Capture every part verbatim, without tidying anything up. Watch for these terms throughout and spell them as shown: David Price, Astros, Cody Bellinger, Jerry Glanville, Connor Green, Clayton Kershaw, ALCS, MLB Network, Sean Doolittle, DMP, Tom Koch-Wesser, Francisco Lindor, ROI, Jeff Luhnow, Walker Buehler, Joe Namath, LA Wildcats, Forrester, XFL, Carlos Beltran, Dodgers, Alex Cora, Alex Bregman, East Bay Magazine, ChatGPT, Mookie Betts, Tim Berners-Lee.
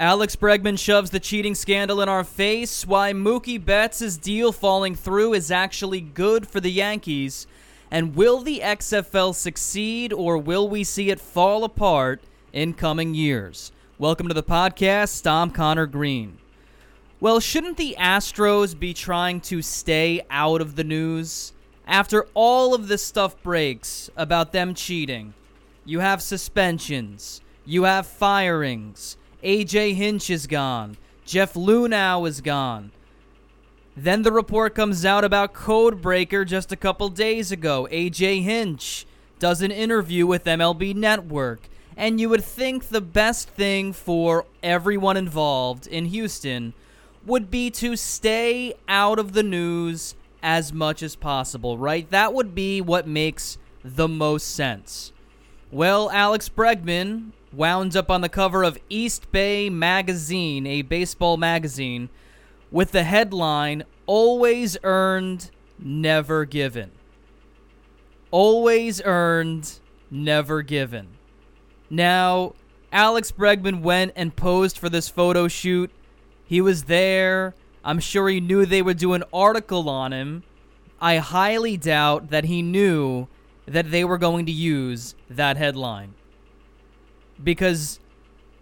Alex Bregman shoves the cheating scandal in our face. Why Mookie Betts' deal falling through is actually good for the Yankees. And will the X F L succeed, or will we see it fall apart in coming years? Welcome to the podcast. I'm Connor Green. Well, shouldn't the Astros be trying to stay out of the news? After all of this stuff breaks about them cheating, you have suspensions, you have firings, A J. Hinch is gone, Jeff Luhnow is gone. Then the report comes out about Codebreaker just a couple days ago. A J. Hinch does an interview with M L B Network, and you would think the best thing for everyone involved in Houston would be to stay out of the news as much as possible, right? That would be what makes the most sense. Well, Alex Bregman wound up on the cover of East Bay Magazine, a baseball magazine, with the headline, "Always Earned, Never Given." Always earned, never given. Now, Alex Bregman went and posed for this photo shoot. He was there. I'm sure he knew they would do an article on him. I highly doubt that he knew that they were going to use that headline. Because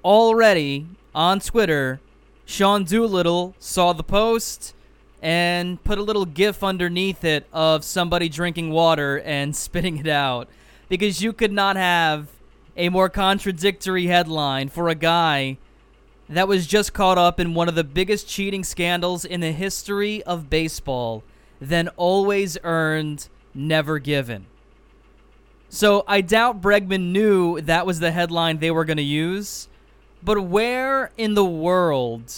already on Twitter, Sean Doolittle saw the post and put a little gif underneath it of somebody drinking water and spitting it out. Because you could not have a more contradictory headline for a guy that was just caught up in one of the biggest cheating scandals in the history of baseball, than "always earned, never given." So I doubt Bregman knew that was the headline they were going to use, but where in the world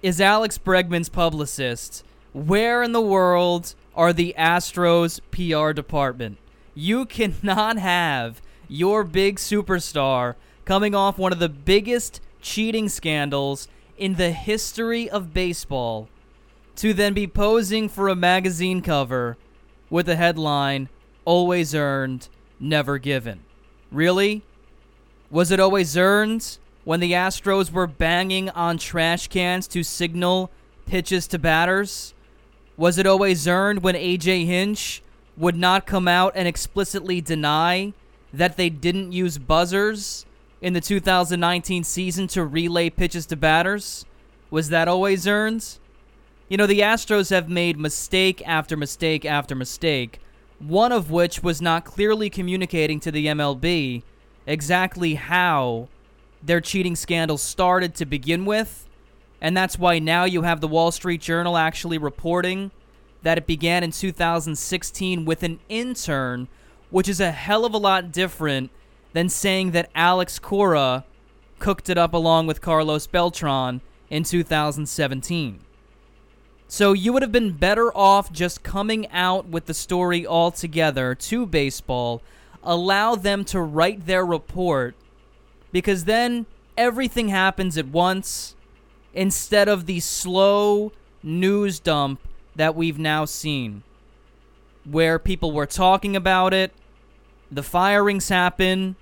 is Alex Bregman's publicist? Where in the world are the Astros' P R department? You cannot have your big superstar coming off one of the biggest cheating scandals in the history of baseball to then be posing for a magazine cover with the headline, "Always Earned, Never Given." Really? Was it always earned when the Astros were banging on trash cans to signal pitches to batters? Was it always earned when A J. Hinch would not come out and explicitly deny that they didn't use buzzers in the two thousand nineteen season to relay pitches to batters? Was that always earned? You know, the Astros have made mistake after mistake after mistake, one of which was not clearly communicating to the M L B exactly how their cheating scandal started to begin with, and that's why now you have the Wall Street Journal actually reporting that it began in two thousand sixteen with an intern, which is a hell of a lot different than saying that Alex Cora cooked it up along with Carlos Beltran in two thousand seventeen. So you would have been better off just coming out with the story altogether to baseball, allow them to write their report, because then everything happens at once instead of the slow news dump that we've now seen, where people were talking about it, the firings happen,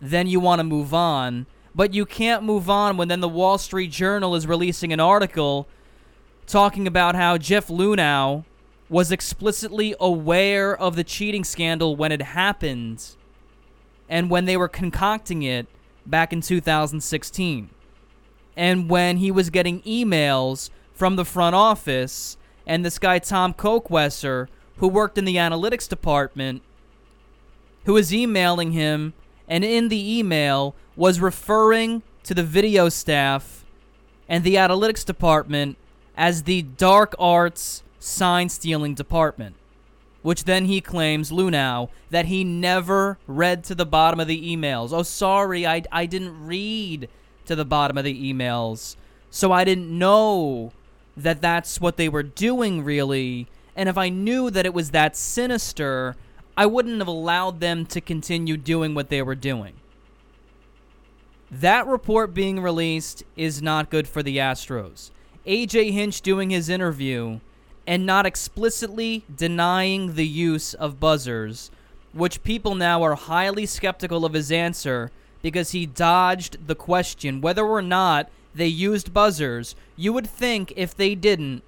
then you want to move on. But you can't move on when then the Wall Street Journal is releasing an article talking about how Jeff Luhnow was explicitly aware of the cheating scandal when it happened and when they were concocting it back in two thousand sixteen. And when he was getting emails from the front office and this guy Tom Koch-Wesser, who worked in the analytics department, who was emailing him, and in the email was referring to the video staff and the analytics department as the dark arts sign-stealing department, which then he claims, Luhnow, that he never read to the bottom of the emails. Oh, sorry, I, I didn't read to the bottom of the emails, so I didn't know that that's what they were doing, really, and if I knew that it was that sinister, I wouldn't have allowed them to continue doing what they were doing. That report being released is not good for the Astros. A J. Hinch doing his interview and not explicitly denying the use of buzzers, which people now are highly skeptical of his answer because he dodged the question whether or not They used buzzers. You would think if they didn't,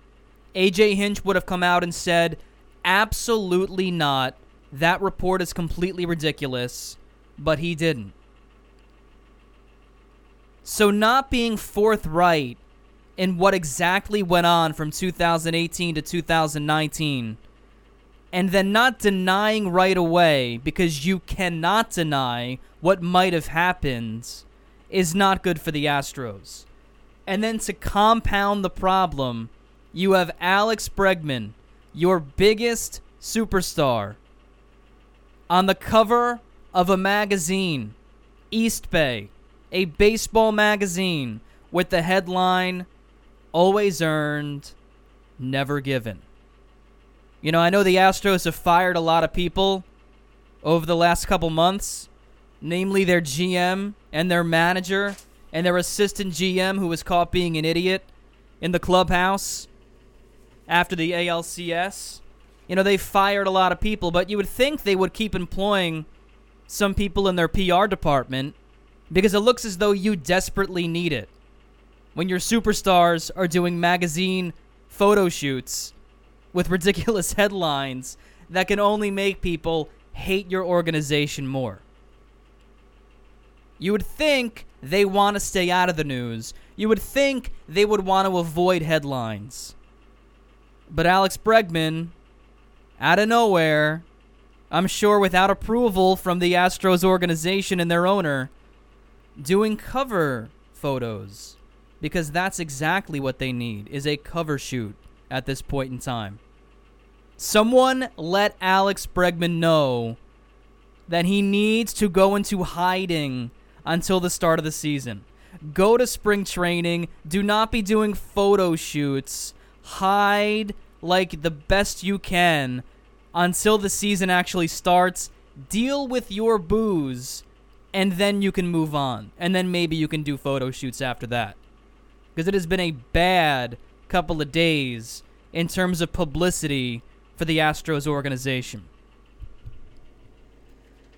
A J. Hinch would have come out and said, absolutely not. That report is completely ridiculous. But he didn't. So not being forthright in what exactly went on from two thousand eighteen to two thousand nineteen, and then not denying right away, because you cannot deny what might have happened, is not good for the Astros. And then to compound the problem, you have Alex Bregman, your biggest superstar, on the cover of a magazine, East Bay, a baseball magazine, with the headline, always earned, never given. You know, I know the Astros have fired a lot of people over the last couple months, namely their G M and their manager and their assistant G M, who was caught being an idiot in the clubhouse after the A L C S. You know, they fired a lot of people, but you would think they would keep employing some people in their P R department, because it looks as though you desperately need it when your superstars are doing magazine photo shoots with ridiculous headlines that can only make people hate your organization more. You would think they want to stay out of the news. You would think they would want to avoid headlines. But Alex Bregman, out of nowhere, I'm sure without approval from the Astros organization and their owner, doing cover photos, because that's exactly what they need, is a cover shoot at this point in time. Someone let Alex Bregman know that he needs to go into hiding until the start of the season. Go to spring training. Do not be doing photo shoots. Hide like the best you can until the season actually starts. Deal with your booze, and then you can move on. And then maybe you can do photo shoots after that. Because it has been a bad couple of days in terms of publicity for the Astros organization.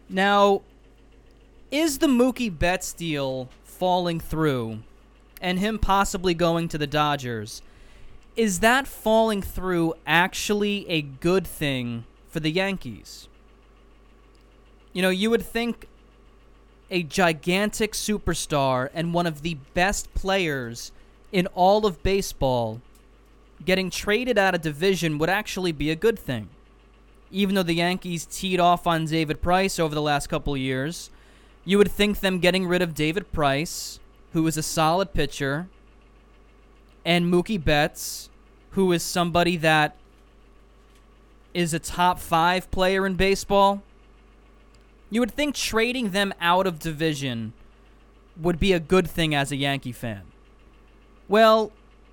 Now, is the Mookie Betts deal falling through and him possibly going to the Dodgers, is that falling through actually a good thing for the Yankees? You know, you would think a gigantic superstar and one of the best players in all of baseball getting traded out of division would actually be a good thing. Even though the Yankees teed off on David Price over the last couple years, you would think them getting rid of David Price, who is a solid pitcher, and Mookie Betts, who is somebody that is a top five player in baseball, you would think trading them out of division would be a good thing as a Yankee fan. Well,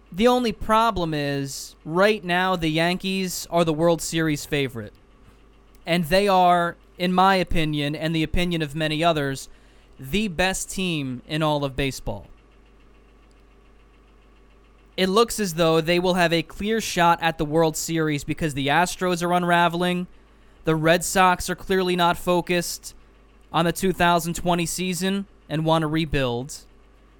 the only problem is right now the Yankees are the World Series favorite. And they are, in my opinion, and the opinion of many others, the best team in all of baseball. It looks as though they will have a clear shot at the World Series because the Astros are unraveling. The Red Sox are clearly not focused on the two thousand twenty season and want to rebuild.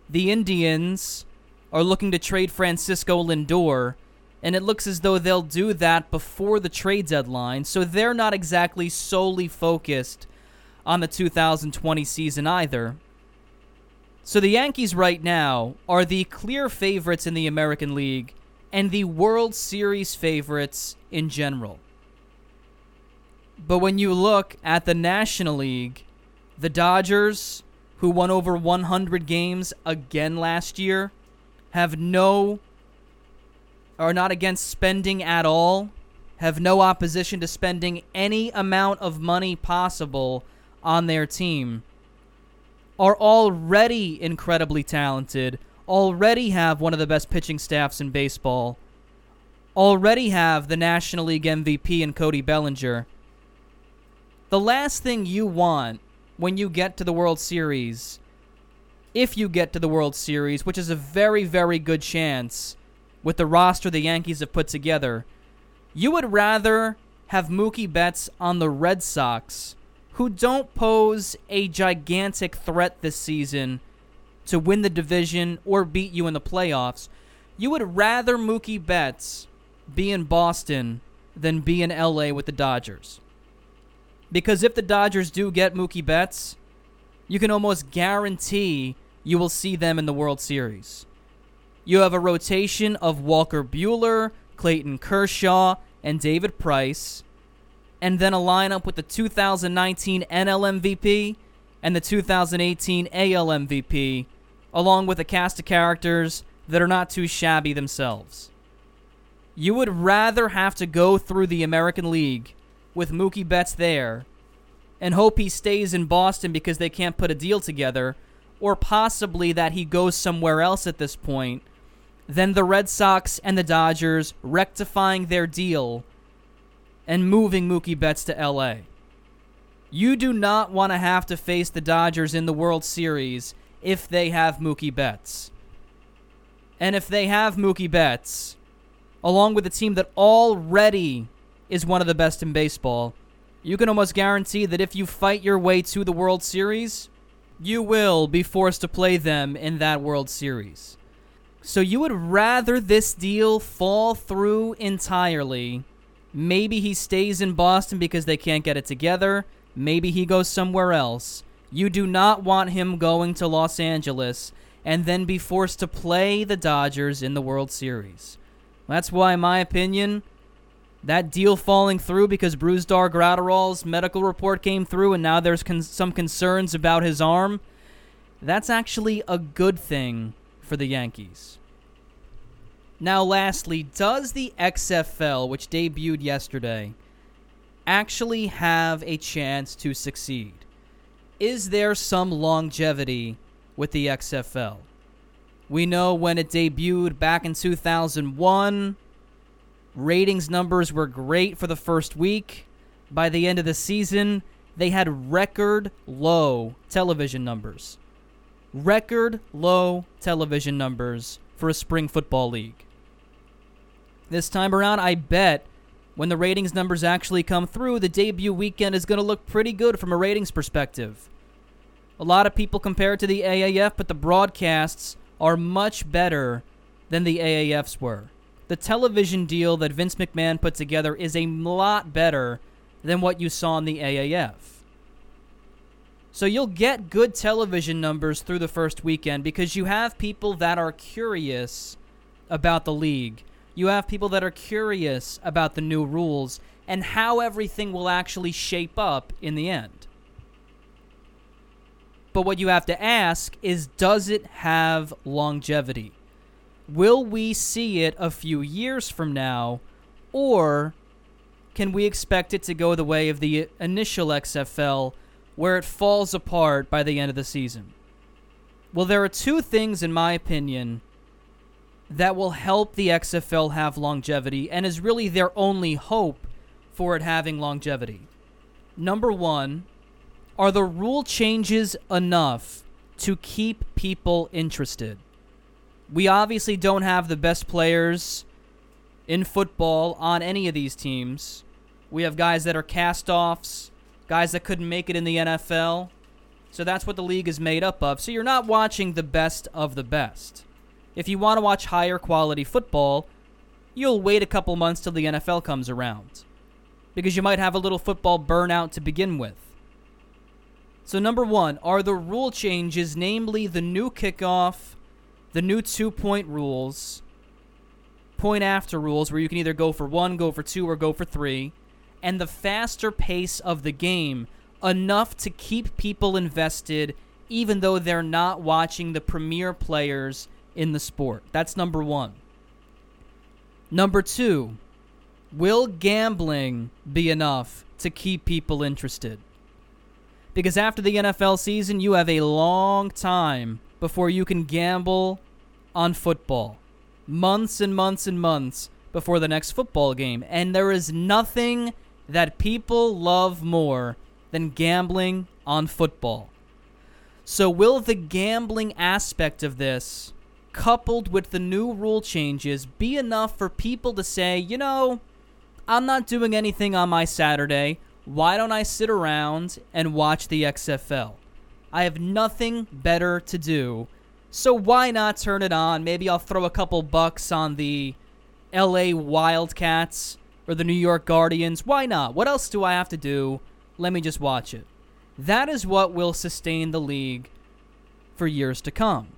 The Indians are looking to trade Francisco Lindor, and it looks as though they'll do that before the trade deadline, so they're not exactly solely focused on the two thousand twenty season either. So the Yankees right now are the clear favorites in the American League and the World Series favorites in general. But when you look at the National League, the Dodgers, who won over one hundred games again last year, have no, are not against spending at all, have no opposition to spending any amount of money possible on their team, are already incredibly talented, already have one of the best pitching staffs in baseball, already have the National League M V P in Cody Bellinger. The last thing you want when you get to the World Series, if you get to the World Series, which is a very, very good chance with the roster the Yankees have put together, you would rather have Mookie Betts on the Red Sox, who don't pose a gigantic threat this season to win the division or beat you in the playoffs, you would rather Mookie Betts be in Boston than be in L A with the Dodgers. Because if the Dodgers do get Mookie Betts, you can almost guarantee you will see them in the World Series. You have a rotation of Walker Buehler, Clayton Kershaw, and David Price, and then a lineup with the two thousand nineteen N L M V P and the two thousand eighteen A L M V P, along with a cast of characters that are not too shabby themselves. You would rather have to go through the American League with Mookie Betts there and hope he stays in Boston because they can't put a deal together, or possibly that he goes somewhere else at this point, than the Red Sox and the Dodgers rectifying their deal and moving Mookie Betts to L A. You do not want to have to face the Dodgers in the World Series if they have Mookie Betts. And if they have Mookie Betts, along with a team that already is one of the best in baseball, you can almost guarantee that if you fight your way to the World Series, you will be forced to play them in that World Series. So you would rather this deal fall through entirely. Maybe he stays in Boston because they can't get it together. Maybe he goes somewhere else. You do not want him going to Los Angeles and then be forced to play the Dodgers in the World Series. That's why, in my opinion, that deal falling through because Bruce Dar Gratterall's medical report came through and now there's con- some concerns about his arm, that's actually a good thing for the Yankees. Now lastly, does the X F L, which debuted yesterday, actually have a chance to succeed? Is there some longevity with the X F L? We know when it debuted back in two thousand one, ratings numbers were great for the first week. By the end of the season, they had record low television numbers. Record low television numbers for a spring football league. This time around, I bet when the ratings numbers actually come through, the debut weekend is going to look pretty good from a ratings perspective. A lot of people compare it to the A A F, but the broadcasts are much better than the A A F's were. The television deal that Vince McMahon put together is a lot better than what you saw in the A A F. So you'll get good television numbers through the first weekend because you have people that are curious about the league. You have people that are curious about the new rules and how everything will actually shape up in the end. But what you have to ask is, does it have longevity? Will we see it a few years from now, or can we expect it to go the way of the initial X F L where it falls apart by the end of the season? Well, there are two things, in my opinion, that will help the X F L have longevity and is really their only hope for it having longevity. Number one, are the rule changes enough to keep people interested? We obviously don't have the best players in football on any of these teams. We have guys that are cast-offs, guys that couldn't make it in the N F L. So that's what the league is made up of. So you're not watching the best of the best. If you want to watch higher quality football, you'll wait a couple months till the N F L comes around, because you might have a little football burnout to begin with. So number one, are the rule changes, namely the new kickoff, the new two-point rules, point-after rules, where you can either go for one, go for two, or go for three, and the faster pace of the game, enough to keep people invested even though they're not watching the premier players in the sport? That's number one. Number two, will gambling be enough to keep people interested? Because after the N F L season, you have a long time before you can gamble on football. Months and months and months before the next football game. And there is nothing that people love more than gambling on football. So will the gambling aspect of this, coupled with the new rule changes, be enough for people to say, you know, I'm not doing anything on my Saturday. Why don't I sit around and watch the X F L? I have nothing better to do So why not turn it on? Maybe I'll throw a couple bucks on the L A Wildcats or the New York Guardians. Why not? What else do I have to do? Let me just watch it. That is what will sustain the league for years to come.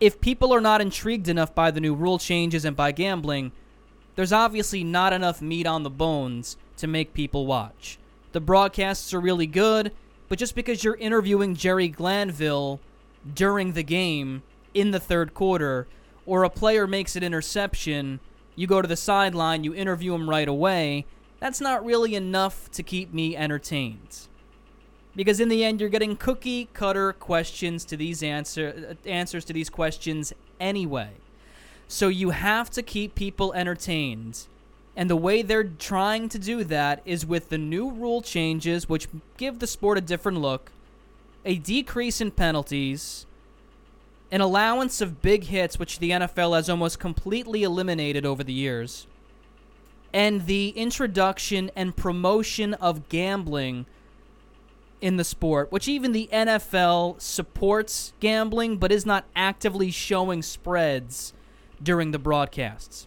If people are not intrigued enough by the new rule changes and by gambling, there's obviously not enough meat on the bones to make people watch. The broadcasts are really good, but just because you're interviewing Jerry Glanville during the game in the third quarter, or a player makes an interception, you go to the sideline, you interview him right away, that's not really enough to keep me entertained. Because in the end, you're getting cookie-cutter questions to these answer answers to these questions anyway. So you have to keep people entertained. And the way they're trying to do that is with the new rule changes, which give the sport a different look, a decrease in penalties, an allowance of big hits, which the N F L has almost completely eliminated over the years, and the introduction and promotion of gambling in the sport, which even the N F L supports gambling but is not actively showing spreads during the broadcasts.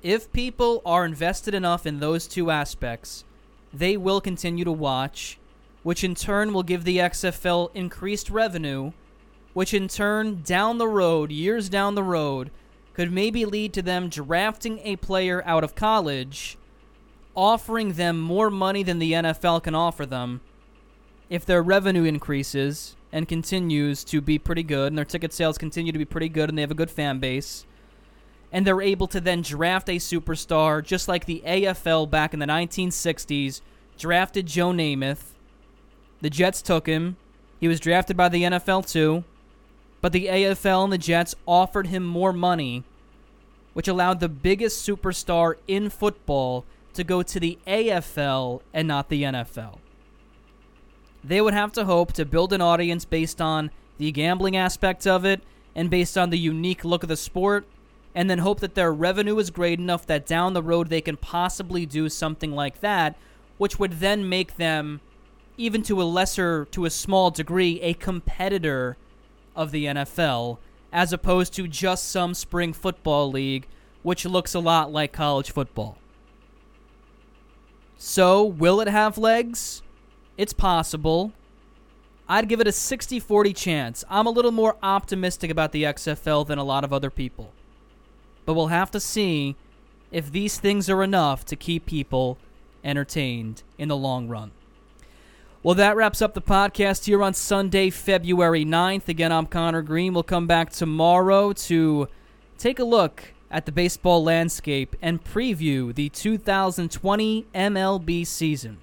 If people are invested enough in those two aspects, they will continue to watch, which in turn will give the X F L increased revenue, which in turn down the road, years down the road, could maybe lead to them drafting a player out of college, offering them more money than the N F L can offer them if their revenue increases and continues to be pretty good and their ticket sales continue to be pretty good and they have a good fan base and they're able to then draft a superstar just like the A F L back in the nineteen sixties drafted Joe Namath. The Jets took him. He was drafted by the N F L too, but the A F L and the Jets offered him more money, which allowed the biggest superstar in football to go to the A F L and not the N F L. They would have to hope to build an audience based on the gambling aspect of it and based on the unique look of the sport, and then hope that their revenue is great enough that down the road they can possibly do something like that, which would then make them, even to a lesser, to a small degree, a competitor of the N F L, as opposed to just some spring football league, which looks a lot like college football. So, will it have legs? It's possible. I'd give it a sixty forty chance. I'm a little more optimistic about the X F L than a lot of other people. But we'll have to see if these things are enough to keep people entertained in the long run. Well, that wraps up the podcast here on Sunday, February ninth. Again, I'm Connor Green. We'll come back tomorrow to take a look at the baseball landscape and preview the two thousand twenty M L B season.